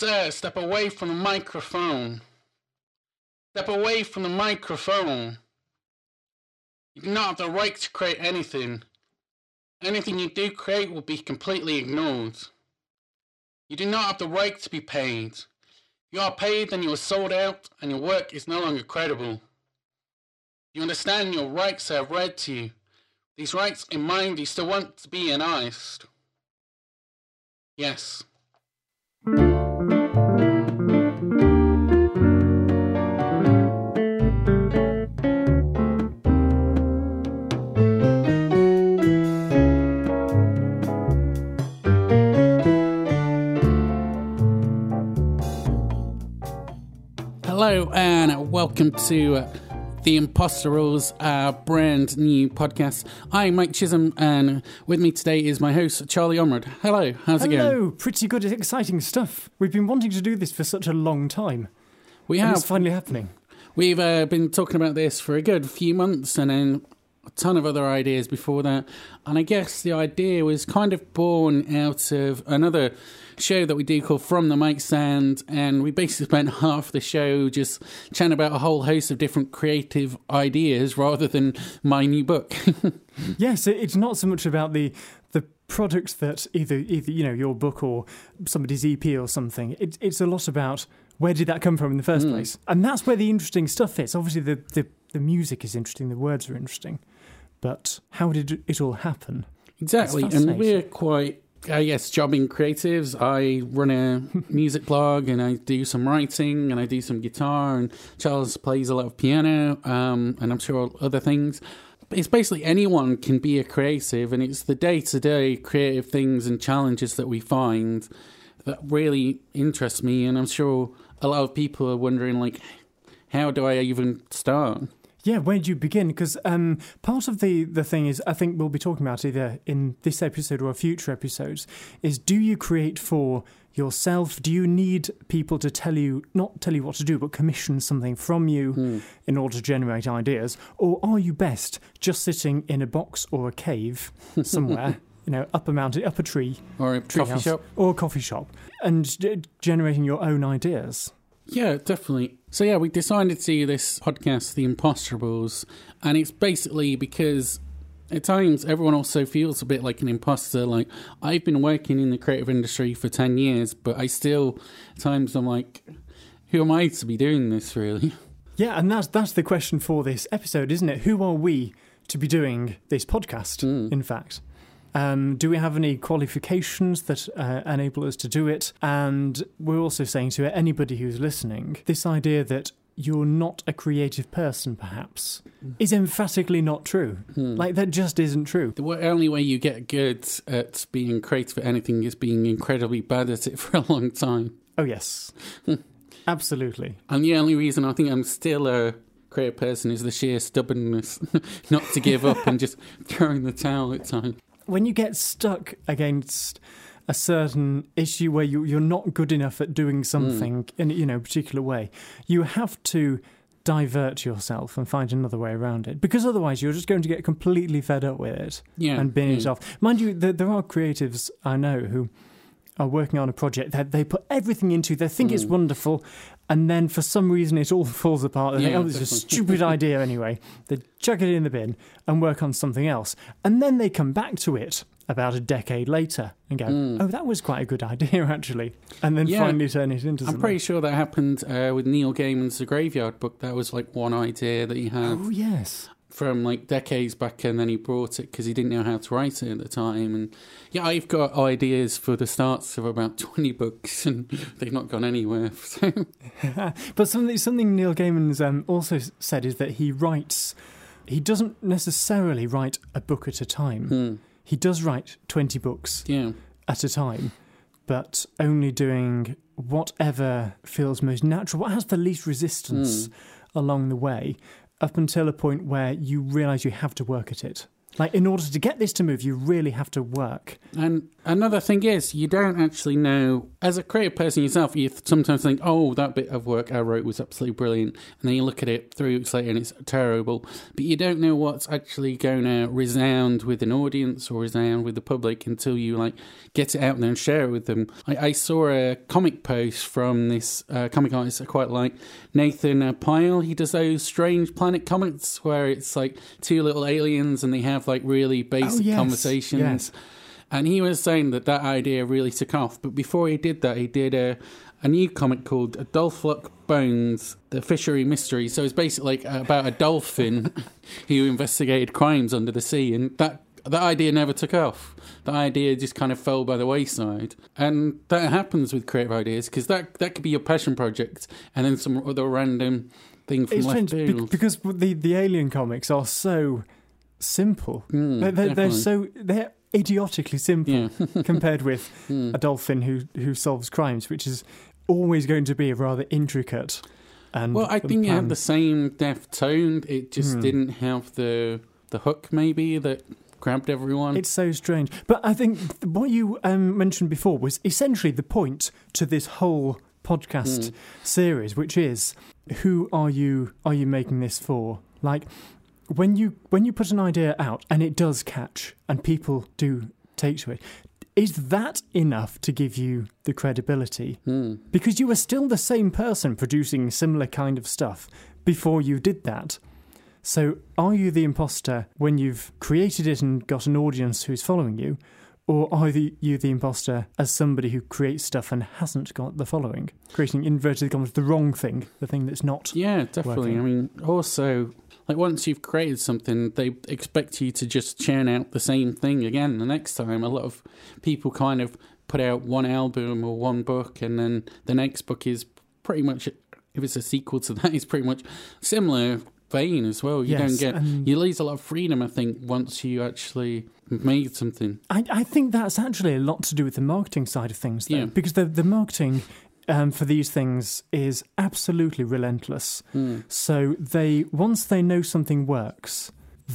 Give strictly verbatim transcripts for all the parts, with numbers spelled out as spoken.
Sir, step away from the microphone. Step away from the microphone. You do not have the right to create anything. Anything you do create will be completely ignored. You do not have the right to be paid. You are paid and you are sold out, and your work is no longer credible. You understand your rights I have read to you. These rights in mind, you still want to be an artist. Yes. Hello and welcome to uh, The Impostor Rules, our brand new podcast. I'm Mike Chisholm and with me today is my host, Charlie Ormrod. Hello, how's Hello. it going? Hello, pretty good, exciting stuff. We've been wanting to do this for such a long time. We have. It's finally happening. We've uh, been talking about this for a good few months and then a ton of other ideas before that. And I guess the idea was kind of born out of another show that we do called From the Mic Stand, and we basically spent half the show just chatting about a whole host of different creative ideas rather than my new book. Yes, it's not so much about the the product that either either you know your book or somebody's E P or something. It, it's a lot about where did that come from in the first mm. place, and that's where the interesting stuff is. Obviously, the, the the music is interesting, the words are interesting, but how did it all happen? Exactly, and we're quite. I guess jobbing creatives. I run a music blog and I do some writing and I do some guitar, and Charles plays a lot of piano um, and I'm sure other things. But it's basically anyone can be a creative, and it's the day-to-day creative things and challenges that we find that really interest me, and I'm sure a lot of people are wondering, like, how do I even start? Yeah, where do you begin? Because um, part of the, the thing is, I think we'll be talking about either in this episode or future episodes, is do you create for yourself? Do you need people to tell you, not tell you what to do, but commission something from you mm. in order to generate ideas? Or are you best just sitting in a box or a cave somewhere, you know, up a mountain, up a tree? Or a tree coffee house, shop. Or a coffee shop. And d- generating your own ideas? Yeah, definitely. So yeah, we decided to do this podcast, The Imposterables, and it's basically because at times everyone also feels a bit like an imposter. Like, I've been working in the creative industry for ten years, but I still, at times I'm like, who am I to be doing this, really? Yeah, and that's, that's the question for this episode, isn't it? Who are we to be doing this podcast, mm. in fact? Um, do we have any qualifications that uh, enable us to do it? And we're also saying to anybody who's listening, this idea that you're not a creative person, perhaps, mm. is emphatically not true. Mm. Like, that just isn't true. The only way you get good at being creative at anything is being incredibly bad at it for a long time. Oh, yes. Absolutely. And the only reason I think I'm still a creative person is the sheer stubbornness not to give up and just throwing the towel at times. When you get stuck against a certain issue where you, you're not good enough at doing something mm. in, you know, a particular way, you have to divert yourself and find another way around it, because otherwise you're just going to get completely fed up with it yeah. and bin mm. it off. Mind you, there, there are creatives I know who are working on a project that they put everything into, they think mm. it's wonderful, and then for some reason it all falls apart. They yeah, think, oh, this is a stupid idea anyway. They chuck it in the bin and work on something else. And then they come back to it about a decade later and go, mm. oh, that was quite a good idea, actually. And then yeah, finally turn it into something. I'm pretty sure that happened uh, with Neil Gaiman's The Graveyard Book. That was like one idea that he had. Oh, yes. From like decades back, and then he brought it because he didn't know how to write it at the time. And yeah, I've got ideas for the starts of about twenty books and they've not gone anywhere. So. But something something Neil Gaiman's um, also said is that he writes, he doesn't necessarily write a book at a time. Mm. He does write twenty books yeah. at a time, but only doing whatever feels most natural, what has the least resistance mm. along the way, up until a point where you realise you have to work at it. Like, in order to get this to move, you really have to work. And another thing is, you don't actually know... As a creative person yourself, you sometimes think, oh, that bit of work I wrote was absolutely brilliant. And then you look at it three weeks later and it's terrible. But you don't know what's actually going to resound with an audience or resound with the public until you, like, get it out there and share it with them. I, I saw a comic post from this uh, comic artist I quite like, Nathan Pyle. He does those Strange Planet comics where it's, like, two little aliens and they have like really basic oh, yes. conversations. Yes. And he was saying that that idea really took off. But before he did that, he did a, a new comic called Dolph Luck Bones, The Fishery Mystery. So it's basically like about a dolphin who investigated crimes under the sea. And that that idea never took off. That idea just kind of fell by the wayside. And that happens with creative ideas, because that, that could be your passion project. And then some other random thing from it's left field. Because the, the alien comics are so... simple. Mm, they're, they're, they're so they're idiotically simple yeah. compared with mm. a dolphin who who solves crimes, which is always going to be rather intricate. And well, I think it had the same deft tone. It just mm. didn't have the the hook, maybe, that grabbed everyone. It's so strange. But I think what you um, mentioned before was essentially the point to this whole podcast mm. series, which is, who are you? Are you making this for? Like. When you when you put an idea out and it does catch and people do take to it, is that enough to give you the credibility? Mm. Because you were still the same person producing similar kind of stuff before you did that. So are you the imposter when you've created it and got an audience who's following you? Or are you the imposter as somebody who creates stuff and hasn't got the following? Creating, inverted commas, the wrong thing, the thing that's not Yeah, definitely. Working. I mean, also... Like, once you've created something, they expect you to just churn out the same thing again the next time. A lot of people kind of put out one album or one book, and then the next book is pretty much, if it's a sequel to that, it's pretty much similar vein as well. You yes, don't get, um, you lose a lot of freedom, I think, once you actually made something. I, I think that's actually a lot to do with the marketing side of things, though, yeah. because the, the marketing... Um, for these things is absolutely relentless. Mm. So they once they know something works,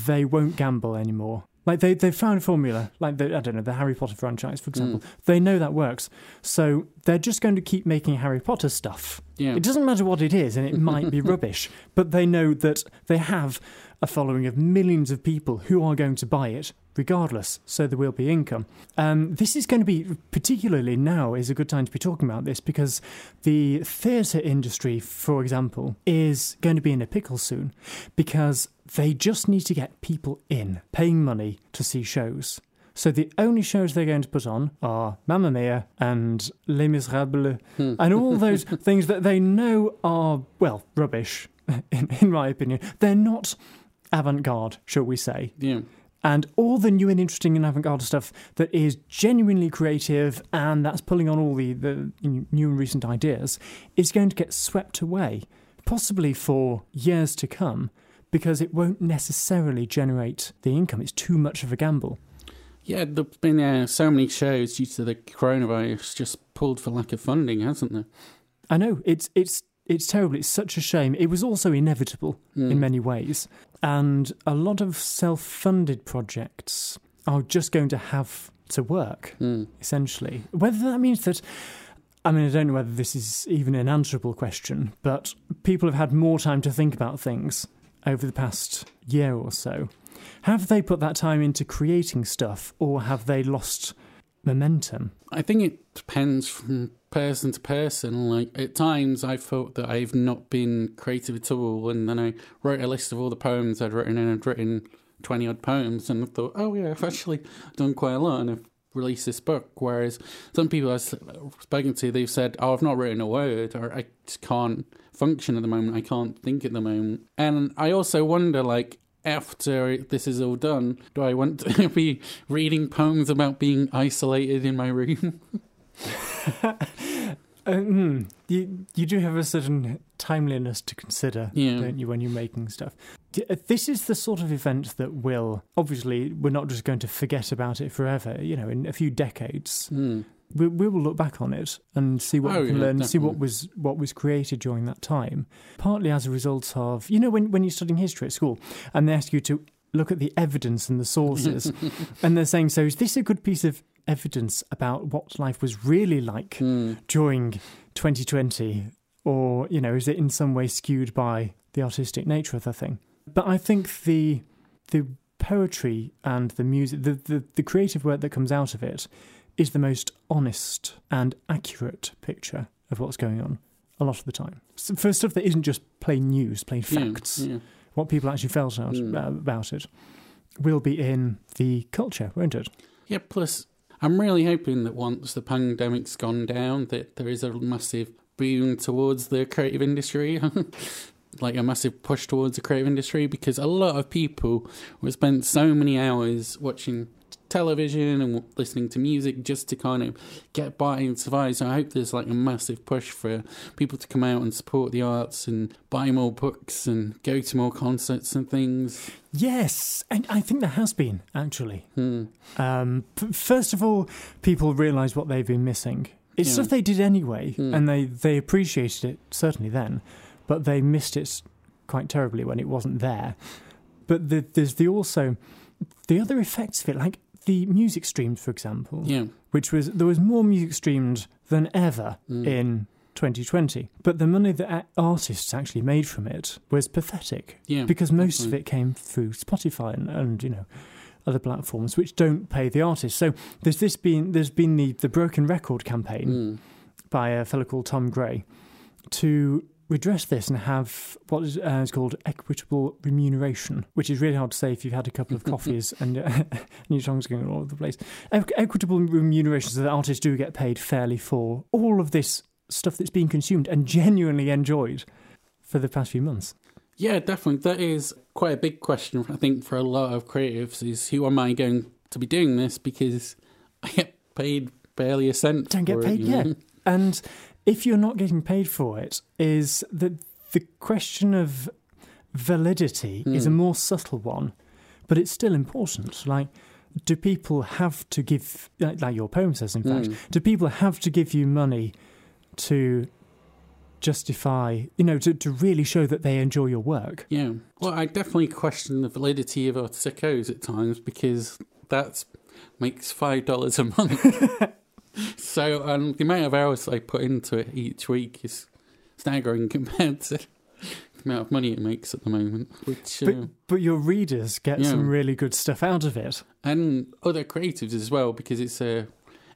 they won't gamble anymore. Like they they've found a formula. Like the, I don't know, the Harry Potter franchise, for example. Mm. They know that works, so they're just going to keep making Harry Potter stuff. Yeah. It doesn't matter what it is, and it might be rubbish, but they know that they have a following of millions of people who are going to buy it. Regardless, so there will be income. Um, this is going to be, particularly now, is a good time to be talking about this, because the theatre industry, for example, is going to be in a pickle soon, because they just need to get people in, paying money to see shows. So the only shows they're going to put on are Mamma Mia and Les Miserables, and all those things that they know are, well, rubbish, in, in my opinion. They're not avant-garde, shall we say. Yeah. And all the new and interesting and avant-garde stuff that is genuinely creative and that's pulling on all the, the new and recent ideas is going to get swept away, possibly for years to come, because it won't necessarily generate the income. It's too much of a gamble. Yeah, there's been uh, so many shows due to the coronavirus just pulled for lack of funding, hasn't there? I know. It's it's it's terrible. It's such a shame. It was also inevitable mm. in many ways. And a lot of self-funded projects are just going to have to work, mm. essentially. Whether that means that... I mean, I don't know whether this is even an answerable question, but people have had more time to think about things over the past year or so. Have they put that time into creating stuff, or have they lost momentum? I think it depends from person to person. Like, at times I thought that I've not been creative at all, and then I wrote a list of all the poems I'd written, and I'd written twenty odd poems, and I thought, oh yeah, I've actually done quite a lot and I've released this book. Whereas some people I've spoken to, they've said, oh, I've not written a word, or I just can't function at the moment, I can't think at the moment. And I also wonder, like, after this is all done, do I want to be reading poems about being isolated in my room? um, you, you do have a certain timeliness to consider, yeah. don't you, when you're making stuff? This is the sort of event that will... Obviously, we're not just going to forget about it forever. You know, in a few decades, mm. we, we will look back on it and see what oh, we can yeah, learn, definitely. see what was what was created during that time. Partly as a result of... You know, when, when you're studying history at school and they ask you to look at the evidence and the sources. And they're saying, so is this a good piece of evidence about what life was really like mm. during twenty twenty? Or, you know, is it in some way skewed by the artistic nature of the thing? But I think the the poetry and the music, the, the, the creative work that comes out of it is the most honest and accurate picture of what's going on a lot of the time. So for stuff that isn't just plain news, plain facts, yeah, yeah. what people actually felt out, mm. uh, about it will be in the culture, won't it? Yeah, plus I'm really hoping that once the pandemic's gone down that there is a massive boom towards the creative industry, like a massive push towards the creative industry, because a lot of people will spend so many hours watching television and listening to music just to kind of get by and survive. So I hope there's like a massive push for people to come out and support the arts and buy more books and go to more concerts and things. Yes, and I think there has been, actually. Hmm. Um, first of all, people realise what they've been missing. It's yeah. stuff they did anyway, hmm. and they, they appreciated it, certainly then, but they missed it quite terribly when it wasn't there. But the, there's the also the other effects of it, like the music streams, for example, yeah. which was there was more music streamed than ever mm. in twenty twenty. But the money that artists actually made from it was pathetic, yeah, because most definitely. of it came through Spotify and, and you know other platforms which don't pay the artists. So there's this been there's been the the broken record campaign mm. by a fellow called Tom Gray to redress this and have what is, uh, is called equitable remuneration, which is really hard to say if you've had a couple of coffees and, uh, and your tongue's going all over the place. Equ- equitable remuneration, so that artists do get paid fairly for all of this stuff that's been consumed and genuinely enjoyed for the past few months. Yeah, definitely. That is quite a big question, I think, for a lot of creatives, is who am I going to be doing this, because I get paid barely a cent. Don't get paid, yeah. And if you're not getting paid for it, is that the question of validity mm. is a more subtle one, but it's still important. Like, do people have to give, like, like your poem says, in fact, mm. do people have to give you money to justify, you know, to, to really show that they enjoy your work? Yeah. Well, I definitely question the validity of Artistikos at times, because that makes five dollars a month. So um, the amount of hours I put into it each week is staggering compared to the amount of money it makes at the moment. Which, uh, but, but your readers get yeah. some really good stuff out of it. And other creatives as well, because it's a...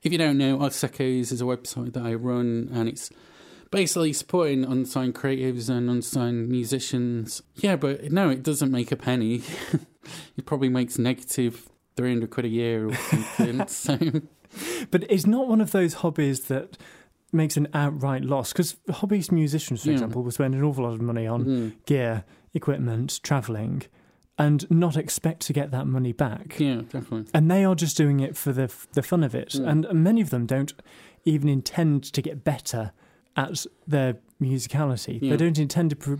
If you don't know, Artistikos is a website that I run, and it's basically supporting unsigned creatives and unsigned musicians. Yeah, but no, it doesn't make a penny. It probably makes negative three hundred quid a year or something, so... But it's not one of those hobbies that makes an outright loss, because hobbyist musicians, for yeah. example, will spend an awful lot of money on mm-hmm. gear, equipment, travelling, and not expect to get that money back. Yeah, definitely. And they are just doing it for the the fun of it. Yeah. And many of them don't even intend to get better at their musicality. Yeah. They don't intend to pr-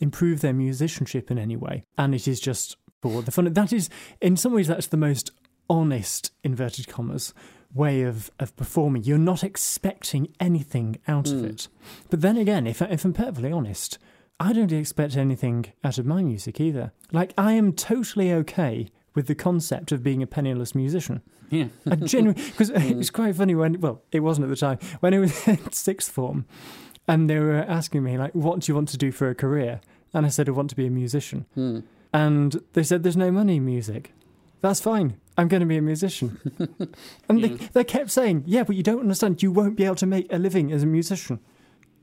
improve their musicianship in any way. And it is just for the fun of it. That is, in some ways, that's the most honest, inverted commas, way of, of performing. You're not expecting anything out mm. of it. But then again, if, if I'm perfectly honest, I don't expect anything out of my music either. Like, I am totally okay with the concept of being a penniless musician. Yeah. I genuinely... Because mm. it's quite funny when... Well, it wasn't at the time. When I was in sixth form, and they were asking me, like, what do you want to do for a career? And I said, I want to be a musician. Mm. And they said, there's no money in music. That's fine. I'm going to be a musician. And yeah. they, they kept saying, yeah, but you don't understand. You won't be able to make a living as a musician.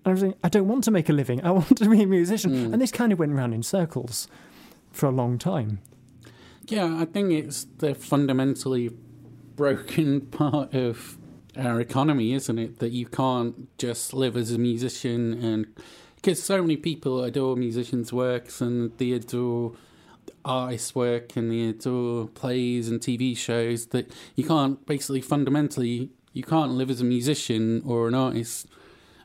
And I was saying, I don't want to make a living. I want to be a musician. Mm. And this kind of went around in circles for a long time. Yeah, I think it's the fundamentally broken part of our economy, isn't it? That you can't just live as a musician. And because so many people adore musicians' works, and they adore artists' work, and they adore plays and T V shows, that you can't basically fundamentally you can't live as a musician or an artist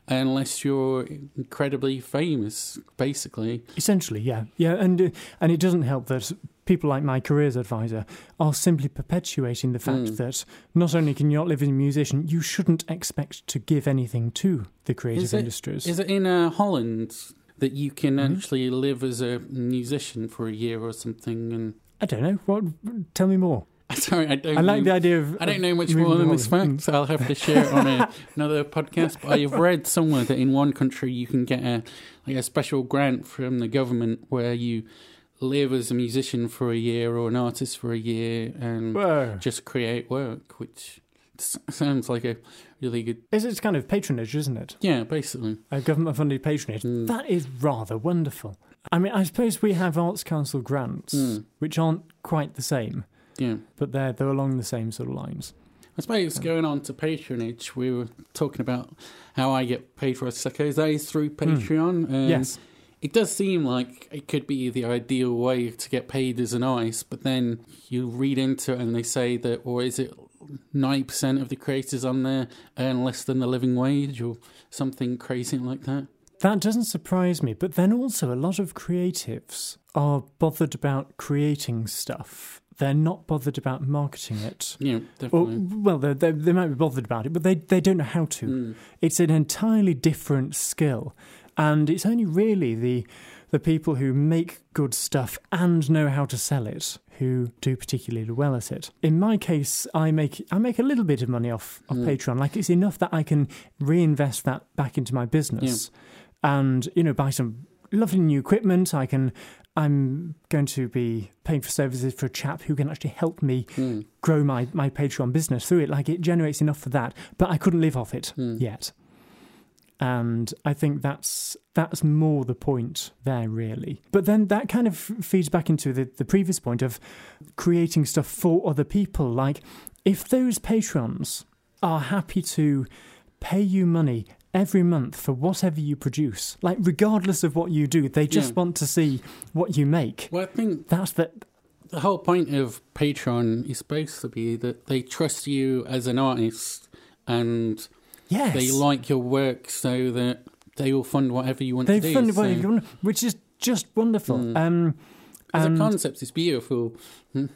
unless you're incredibly famous, basically. Essentially, yeah, yeah, and and it doesn't help that people like my careers advisor are simply perpetuating the fact mm. that not only can you not live as a musician, you shouldn't expect to give anything to the creative is it, industries. Is it in uh, Holland? That you can actually live as a musician for a year or something, and I don't know. What? Tell me more. Sorry, I don't. I like know, the idea of. I don't know much more than this fact, so I'll have to share it on a, another podcast. But I've read somewhere that in one country you can get a like a special grant from the government where you live as a musician for a year or an artist for a year and Whoa. just create work, which sounds like a really good. It's kind of patronage, isn't it? Yeah, basically a government-funded patronage. Mm. That is rather wonderful. I mean, I suppose we have Arts Council grants, mm. which aren't quite the same. Yeah, but they're they're along the same sort of lines. I suppose um, going on to patronage, we were talking about how I get paid for a psychose through Patreon. Mm. And yes, it does seem like it could be the ideal way to get paid as an artist, but then you read into it and they say that, or is it nine percent of the creators on there earn less than the living wage or something crazy like that? That doesn't surprise me, but then also a lot of creatives are bothered about creating stuff. They're not bothered about marketing it. Yeah, definitely. Or, well, they they might be bothered about it, but they, they don't know how to. Mm. It's an entirely different skill. And it's only really the the people who make good stuff and know how to sell it who do particularly well at it. In my case, I make I make a little bit of money off, off mm. Patreon. Like, it's enough that I can reinvest that back into my business yeah. and, you know, buy some lovely new equipment. I can... I'm going to be paying for services for a chap who can actually help me mm. grow my, my Patreon business through it. Like, it generates enough for that, but I couldn't live off it mm. yet. And I think that's that's more the point there, really. But then that kind of feeds back into the, the previous point of creating stuff for other people. Like, if those patrons are happy to pay you money every month for whatever you produce, like regardless of what you do, they just yeah. want to see what you make. Well, I think that's the the whole point of Patreon is supposed to be that they trust you as an artist and yes. they like your work, so that they will fund whatever you want they to do. They fund so. whatever you want, which is just wonderful. Mm. Um, as a concept, it's beautiful. Hmm?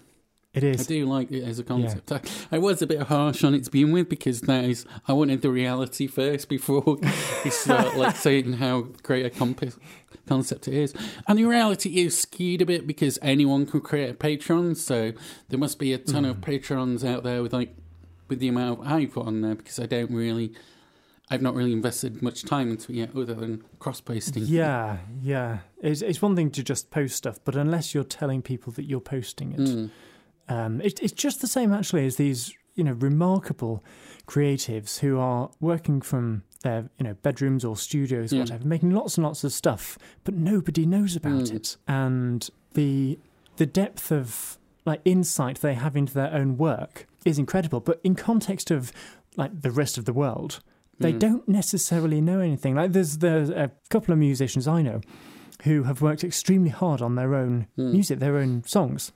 It is. I do like it as a concept. Yeah. I, I was a bit harsh on it to begin with because that is, I wanted the reality first before we start like saying how great a comp- concept it is. And the reality is skewed a bit because anyone can create a Patreon, so there must be a ton mm. of Patreons out there with like with the amount I put on there because I don't really, I've not really invested much time into it yet other than cross-posting. Yeah, yeah. It's, it's one thing to just post stuff, but unless you're telling people that you're posting it. Mm. Um, it, it's just the same, actually, as these, you know, remarkable creatives who are working from their, you know, bedrooms or studios or yeah. whatever, making lots and lots of stuff, but nobody knows about mm. it. And the the depth of, like, insight they have into their own work is incredible. But in context of, like, the rest of the world, they mm. don't necessarily know anything. Like, there's, there's a couple of musicians I know who have worked extremely hard on their own mm. music, their own songs.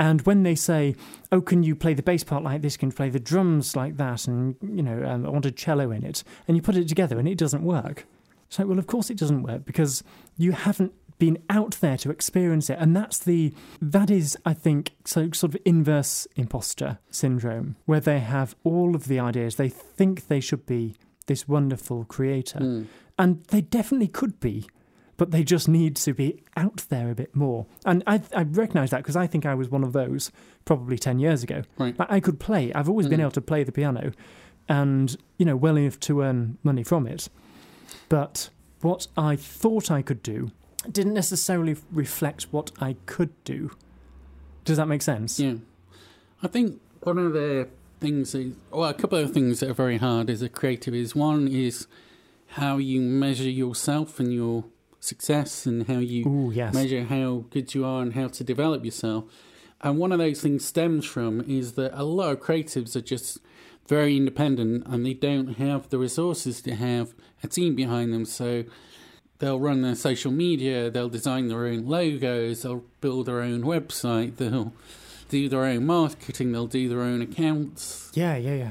And when they say, oh, can you play the bass part like this, can you play the drums like that, and, you know, um, I want a cello in it, and you put it together and it doesn't work. It's like, well, of course it doesn't work, because you haven't been out there to experience it. And that's the, that is, I think, so sort of inverse imposter syndrome, where they have all of the ideas. They think they should be this wonderful creator. Mm. And they definitely could be. But they just need to be out there a bit more. And I, I recognise that because I think I was one of those probably ten years ago. Right. I could play. I've always mm. been able to play the piano and, you know, well enough to earn money from it. But what I thought I could do didn't necessarily reflect what I could do. Does that make sense? Yeah. I think one of the things is, well, a couple of things that are very hard as a creative is, one is how you measure yourself and your success and how you Ooh, yes. measure how good you are and how to develop yourself. And one of those things stems from is that a lot of creatives are just very independent and they don't have the resources to have a team behind them. So they'll run their social media, they'll design their own logos, they'll build their own website, they'll do their own marketing, they'll do their own accounts. Yeah, yeah, yeah.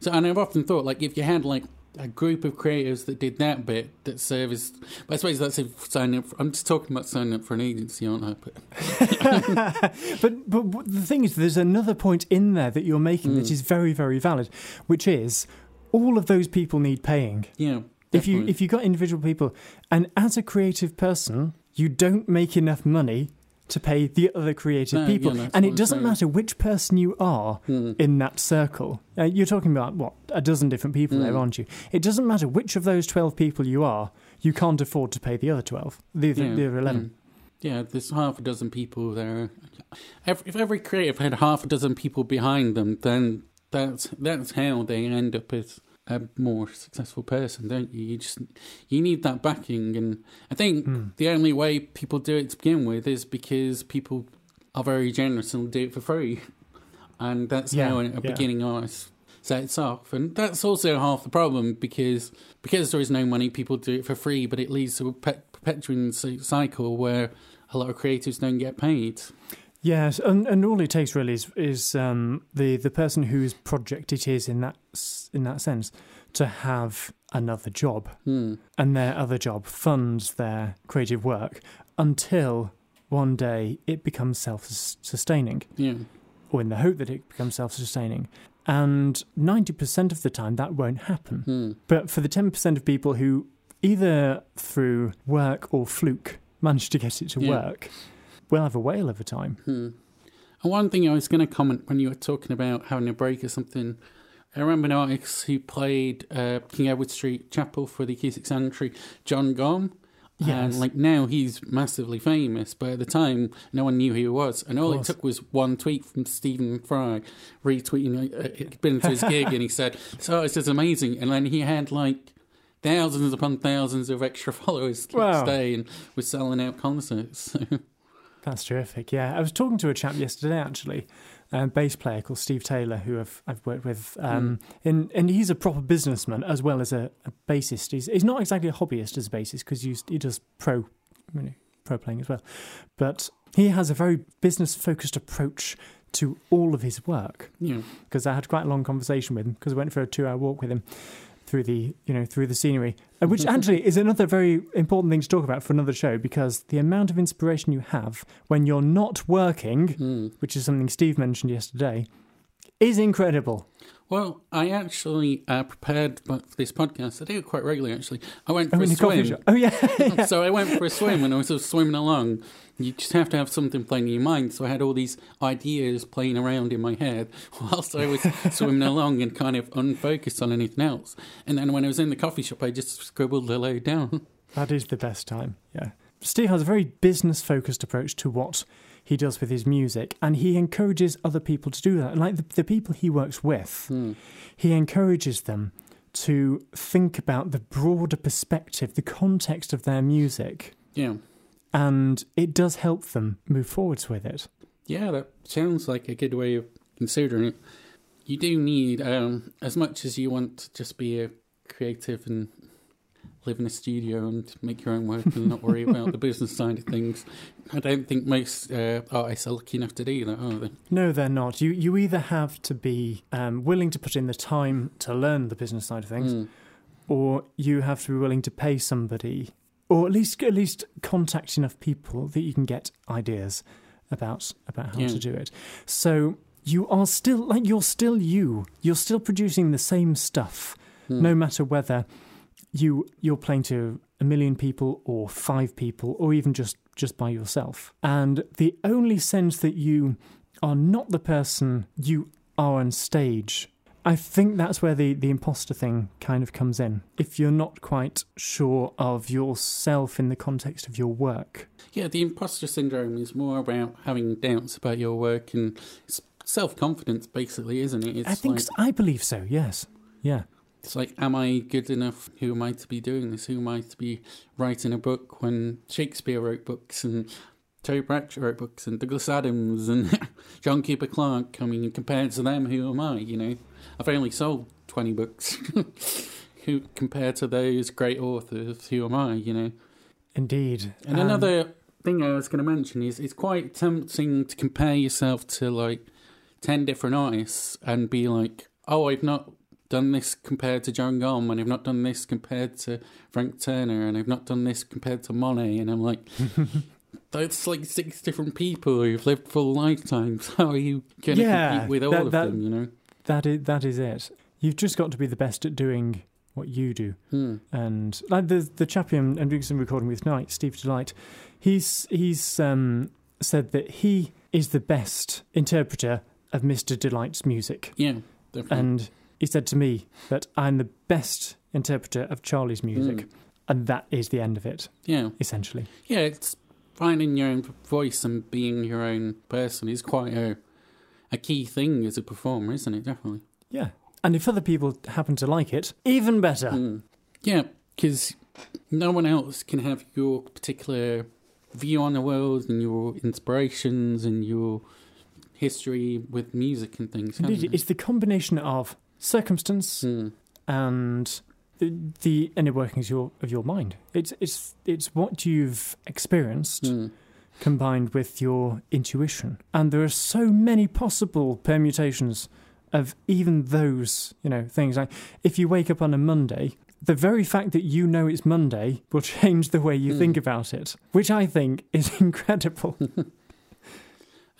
So, and I've often thought, like, if you had, like, a group of creators that did that bit that serviced. But I suppose that's if signing up. For, I'm just talking about signing up for an agency, aren't I? But but, but the thing is, there's another point in there that you're making mm. that is very, very valid, which is all of those people need paying. Yeah. Definitely. If you if you got individual people, and as a creative person, you don't make enough money to pay the other creative uh, people. Yeah, and it doesn't matter which person you are mm. in that circle. Uh, you're talking about, what, a dozen different people mm. there, aren't you? It doesn't matter which of those twelve people you are, you can't afford to pay the other twelve, the, yeah. the other eleven. Mm. Yeah, there's half a dozen people there. If every creative had half a dozen people behind them, then that's that's how they end up as a more successful person, don't you? You just you need that backing, and I think mm. the only way people do it to begin with is because people are very generous and do it for free, and that's yeah, how a yeah. beginning artist sets off. And that's also half the problem, because because there is no money, people do it for free, but it leads to a pe- perpetuating cycle where a lot of creatives don't get paid. Yes, and, and all it takes really is, is um, the, the person whose project it is in that in that sense to have another job, mm. and their other job funds their creative work until one day it becomes self-sustaining, yeah. or in the hope that it becomes self-sustaining. And ninety percent of the time that won't happen. Mm. But for the ten percent of people who either through work or fluke manage to get it to yeah. work... we'll have a whale of a time. Hmm. And one thing I was going to comment when you were talking about having a break or something, I remember an artist who played uh, King Edward Street Chapel for the Acoustic Sanctuary, John Gomm. Yes. And like now he's massively famous, but at the time no one knew who he was. And all it took was one tweet from Stephen Fry retweeting, uh, it'd been to his gig, and he said, so it's just amazing. And then he had like thousands upon thousands of extra followers the next day and was selling out concerts. That's terrific, yeah. I was talking to a chap yesterday, actually, a bass player called Steve Taylor, who I've, I've worked with, um, mm. and, and he's a proper businessman as well as a, a bassist. He's, he's not exactly a hobbyist as a bassist, because he does pro, you know, pro playing as well, but he has a very business-focused approach to all of his work, because yeah. I had quite a long conversation with him, because I went for a two-hour walk with him through the, you know, through the scenery, which actually is another very important thing to talk about for another show, because the amount of inspiration you have when you're not working, mm. which is something Steve mentioned yesterday, is incredible. Well, I actually uh, prepared for this podcast. I do it quite regularly, actually. I went for oh, a swim. Oh, yeah. yeah. So I went for a swim, and I was sort of swimming along. You just have to have something playing in your mind. So I had all these ideas playing around in my head whilst I was swimming along and kind of unfocused on anything else. And then when I was in the coffee shop, I just scribbled a load down. That is the best time, yeah. Steve has a very business-focused approach to what he does with his music, and he encourages other people to do that. And like the, the people he works with, mm. he encourages them to think about the broader perspective, the context of their music. Yeah. And it does help them move forwards with it. Yeah, that sounds like a good way of considering it. You do need, um, as much as you want to just be a creative and live in a studio and make your own work and not worry about the business side of things. I don't think most uh, artists are lucky enough to do that, are they? No, they're not. You you either have to be um, willing to put in the time to learn the business side of things, mm. or you have to be willing to pay somebody, or at least at least contact enough people that you can get ideas about about how yeah. to do it. So you are still like you're still you. You're still producing the same stuff, mm. no matter whether You, you're playing to a million people or five people or even just, just by yourself. And the only sense that you are not the person you are on stage, I think that's where the, the imposter thing kind of comes in. If you're not quite sure of yourself in the context of your work. Yeah, the imposter syndrome is more about having doubts about your work and self-confidence, basically, isn't it? It's I think, like... I believe so, yes. Yeah. It's like, am I good enough? Who am I to be doing this? Who am I to be writing a book when Shakespeare wrote books and Terry Pratchett wrote books and Douglas Adams and John Cooper Clarke? I mean, compared to them, who am I? You know, I've only sold twenty books. Who compared to those great authors? Who am I? You know, indeed. And um, another thing I was going to mention is it's quite tempting to compare yourself to like ten different artists and be like, oh, I've not done this compared to John Gomm, and I've not done this compared to Frank Turner, and I've not done this compared to Monet, and I'm like, that's like six different people who've lived full lifetimes. How are you going to yeah, compete with all that, of that, them, you know? That is, that is it. You've just got to be the best at doing what you do. Hmm. And like the the chap I'm doing some recording with tonight, Steve Delight, he's, he's um, said that he is the best interpreter of Mister Delight's music. Yeah, definitely. And he said to me that I'm the best interpreter of Charlie's music. Mm. And that is the end of it. Yeah. Essentially. Yeah, it's finding your own voice and being your own person is quite a, a key thing as a performer, isn't it? Definitely. Yeah. And if other people happen to like it, even better. Mm. Yeah, because no one else can have your particular view on the world and your inspirations and your history with music and things. Indeed, it's the combination of circumstance mm. and the, the inner workings of your, of your mind. It's it's it's what you've experienced mm. combined with your intuition. And there are so many possible permutations of even those, you know, things. Like if you wake up on a Monday, the very fact that you know it's Monday will change the way you mm. think about it, which I think is incredible.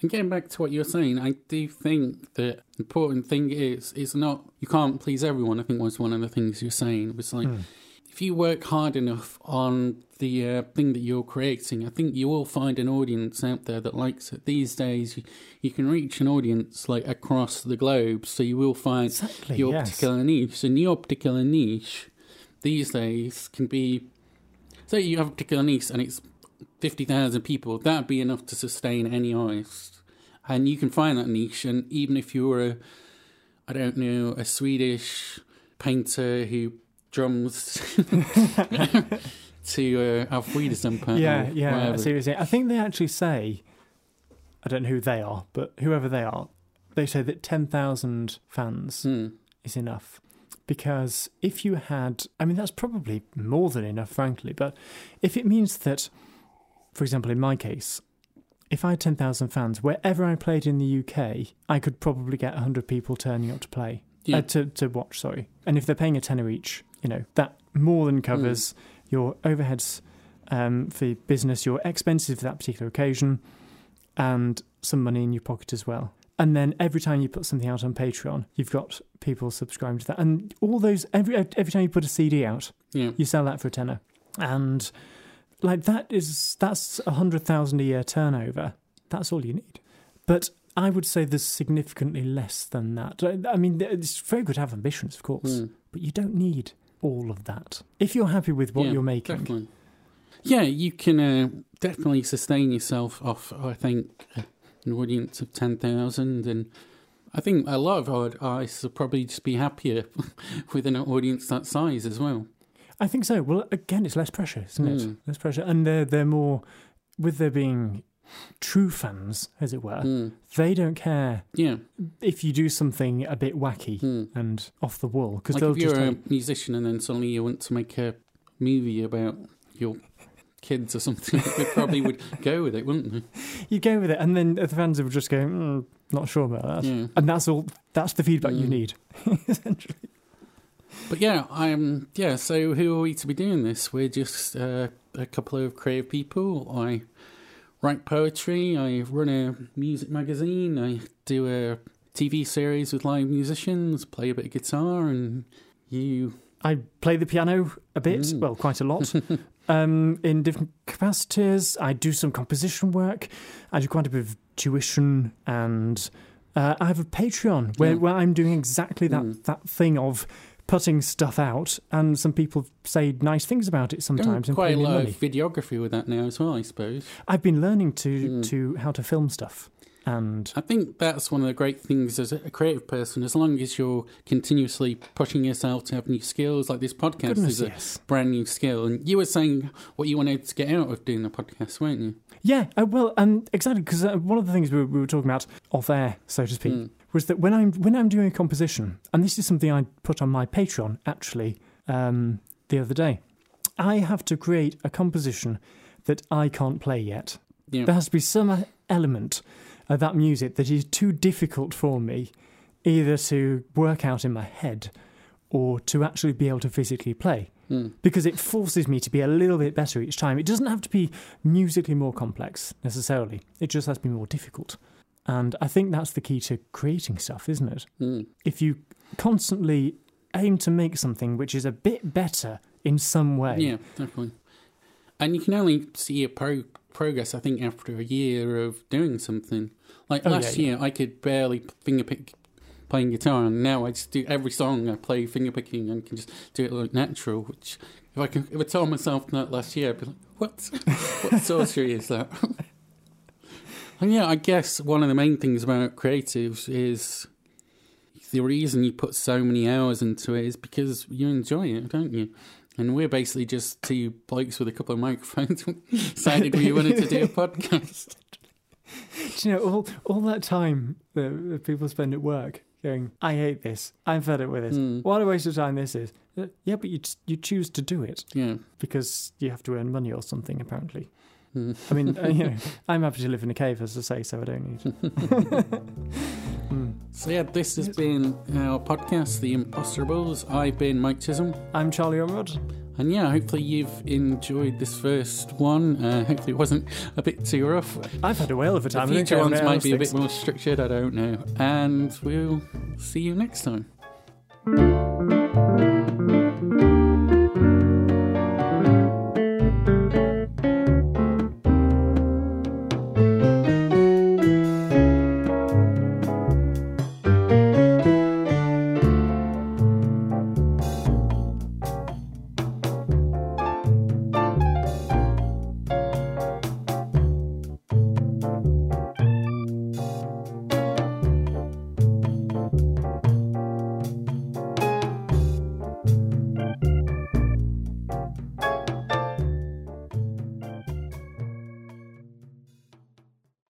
And getting back to what you were saying, I do think that the important thing is, it's not, you can't please everyone, I think was one of the things you were saying. It was like, mm. if you work hard enough on the uh, thing that you're creating, I think you will find an audience out there that likes it. These days, you, you can reach an audience like across the globe, so you will find exactly, your yes. particular niche. And your particular niche these days can be, say you have a particular niche and it's fifty thousand people, that would be enough to sustain any artist. And you can find that niche, and even if you were a, I don't know, a Swedish painter who drums to Auf Wiedersehen uh, yeah, yeah, whatever. Seriously. I think they actually say, I don't know who they are, but whoever they are, they say that ten thousand fans mm. is enough. Because if you had, I mean, that's probably more than enough, frankly, but if it means that, for example, in my case, if I had ten thousand fans, wherever I played in the U K, I could probably get one hundred people turning up to play, yeah. uh, to, to watch, sorry. And if they're paying a tenner each, you know, that more than covers mm. your overheads um, for your business, your expenses for that particular occasion, and some money in your pocket as well. And then every time you put something out on Patreon, you've got people subscribing to that. And all those, every every time you put a C D out, yeah. you sell that for a tenner. And like that is, that's one hundred thousand a year turnover. That's all you need. But I would say there's significantly less than that. I mean, it's very good to have ambitions, of course, mm. but you don't need all of that. If you're happy with what yeah, you're making. Definitely. Yeah, you can uh, definitely sustain yourself off, I think, an audience of ten thousand. And I think a lot of artists would probably just be happier with an audience that size as well. I think so. Well, again, it's less pressure, isn't it? Mm. Less pressure. And they're, they're more, with there being true fans, as it were, mm. they don't care yeah. if you do something a bit wacky mm. and off the wall. Because like they'll if you're just a like, musician and then suddenly you want to make a movie about your kids or something, they probably would go with it, wouldn't they? You'd go with it. And then the fans would just go, mm, not sure about that. Yeah. And that's all. That's the feedback mm. you need, essentially. But yeah, I'm yeah. So who are we to be doing this? We're just uh, a couple of creative people. I write poetry. I run a music magazine. I do a T V series with live musicians. Play a bit of guitar, and you. I play the piano a bit. Mm. Well, quite a lot. um, in different capacities. I do some composition work. I do quite a bit of tuition, and uh, I have a Patreon where, yeah. where I'm doing exactly that mm. that thing of putting stuff out, and some people say nice things about it sometimes. And quite a lot of videography with that now as well, I suppose. I've been learning to, mm. to how to film stuff. And I think that's one of the great things as a creative person, as long as you're continuously pushing yourself to have new skills, like this podcast Goodness, is a yes. brand new skill. And you were saying what you wanted to get out of doing the podcast, weren't you? Yeah, uh, well, um, exactly, because uh, one of the things we were, we were talking about off air, so to speak, mm. was that when I'm when I'm doing a composition, and this is something I put on my Patreon, actually, um, the other day, I have to create a composition that I can't play yet. Yeah. There has to be some element of that music that is too difficult for me either to work out in my head or to actually be able to physically play mm. because it forces me to be a little bit better each time. It doesn't have to be musically more complex necessarily. It just has to be more difficult. And I think that's the key to creating stuff, isn't it? Mm. If you constantly aim to make something which is a bit better in some way. Yeah, definitely. And you can only see a pro progress, I think, after a year of doing something. Like oh, last yeah, year, yeah. I could barely fingerpick playing guitar, and now I just do every song I play fingerpicking and can just do it look natural, which if I can, if I told myself that last year, I'd be like, what? What sorcery is that? And yeah, I guess one of the main things about creatives is the reason you put so many hours into it is because you enjoy it, don't you? And we're basically just two blokes with a couple of microphones who decided we wanted to do a podcast. Do you know, all all that time that people spend at work going, I hate this, I'm fed up with this, mm. what a waste of time this is. Yeah, but you you choose to do it. Yeah. Because you have to earn money or something, apparently. Mm. I mean, you know, I'm happy to live in a cave, as I say, so I don't need it. mm. So yeah, this has been our podcast, The Imposterables. I've been Mike Chisholm. I'm Charlie Ormrod. And yeah, hopefully you've enjoyed this first one. Uh, hopefully it wasn't a bit too rough. I've had a whale of a time. The future ones might be a bit more structured, I don't know. And we'll see you next time.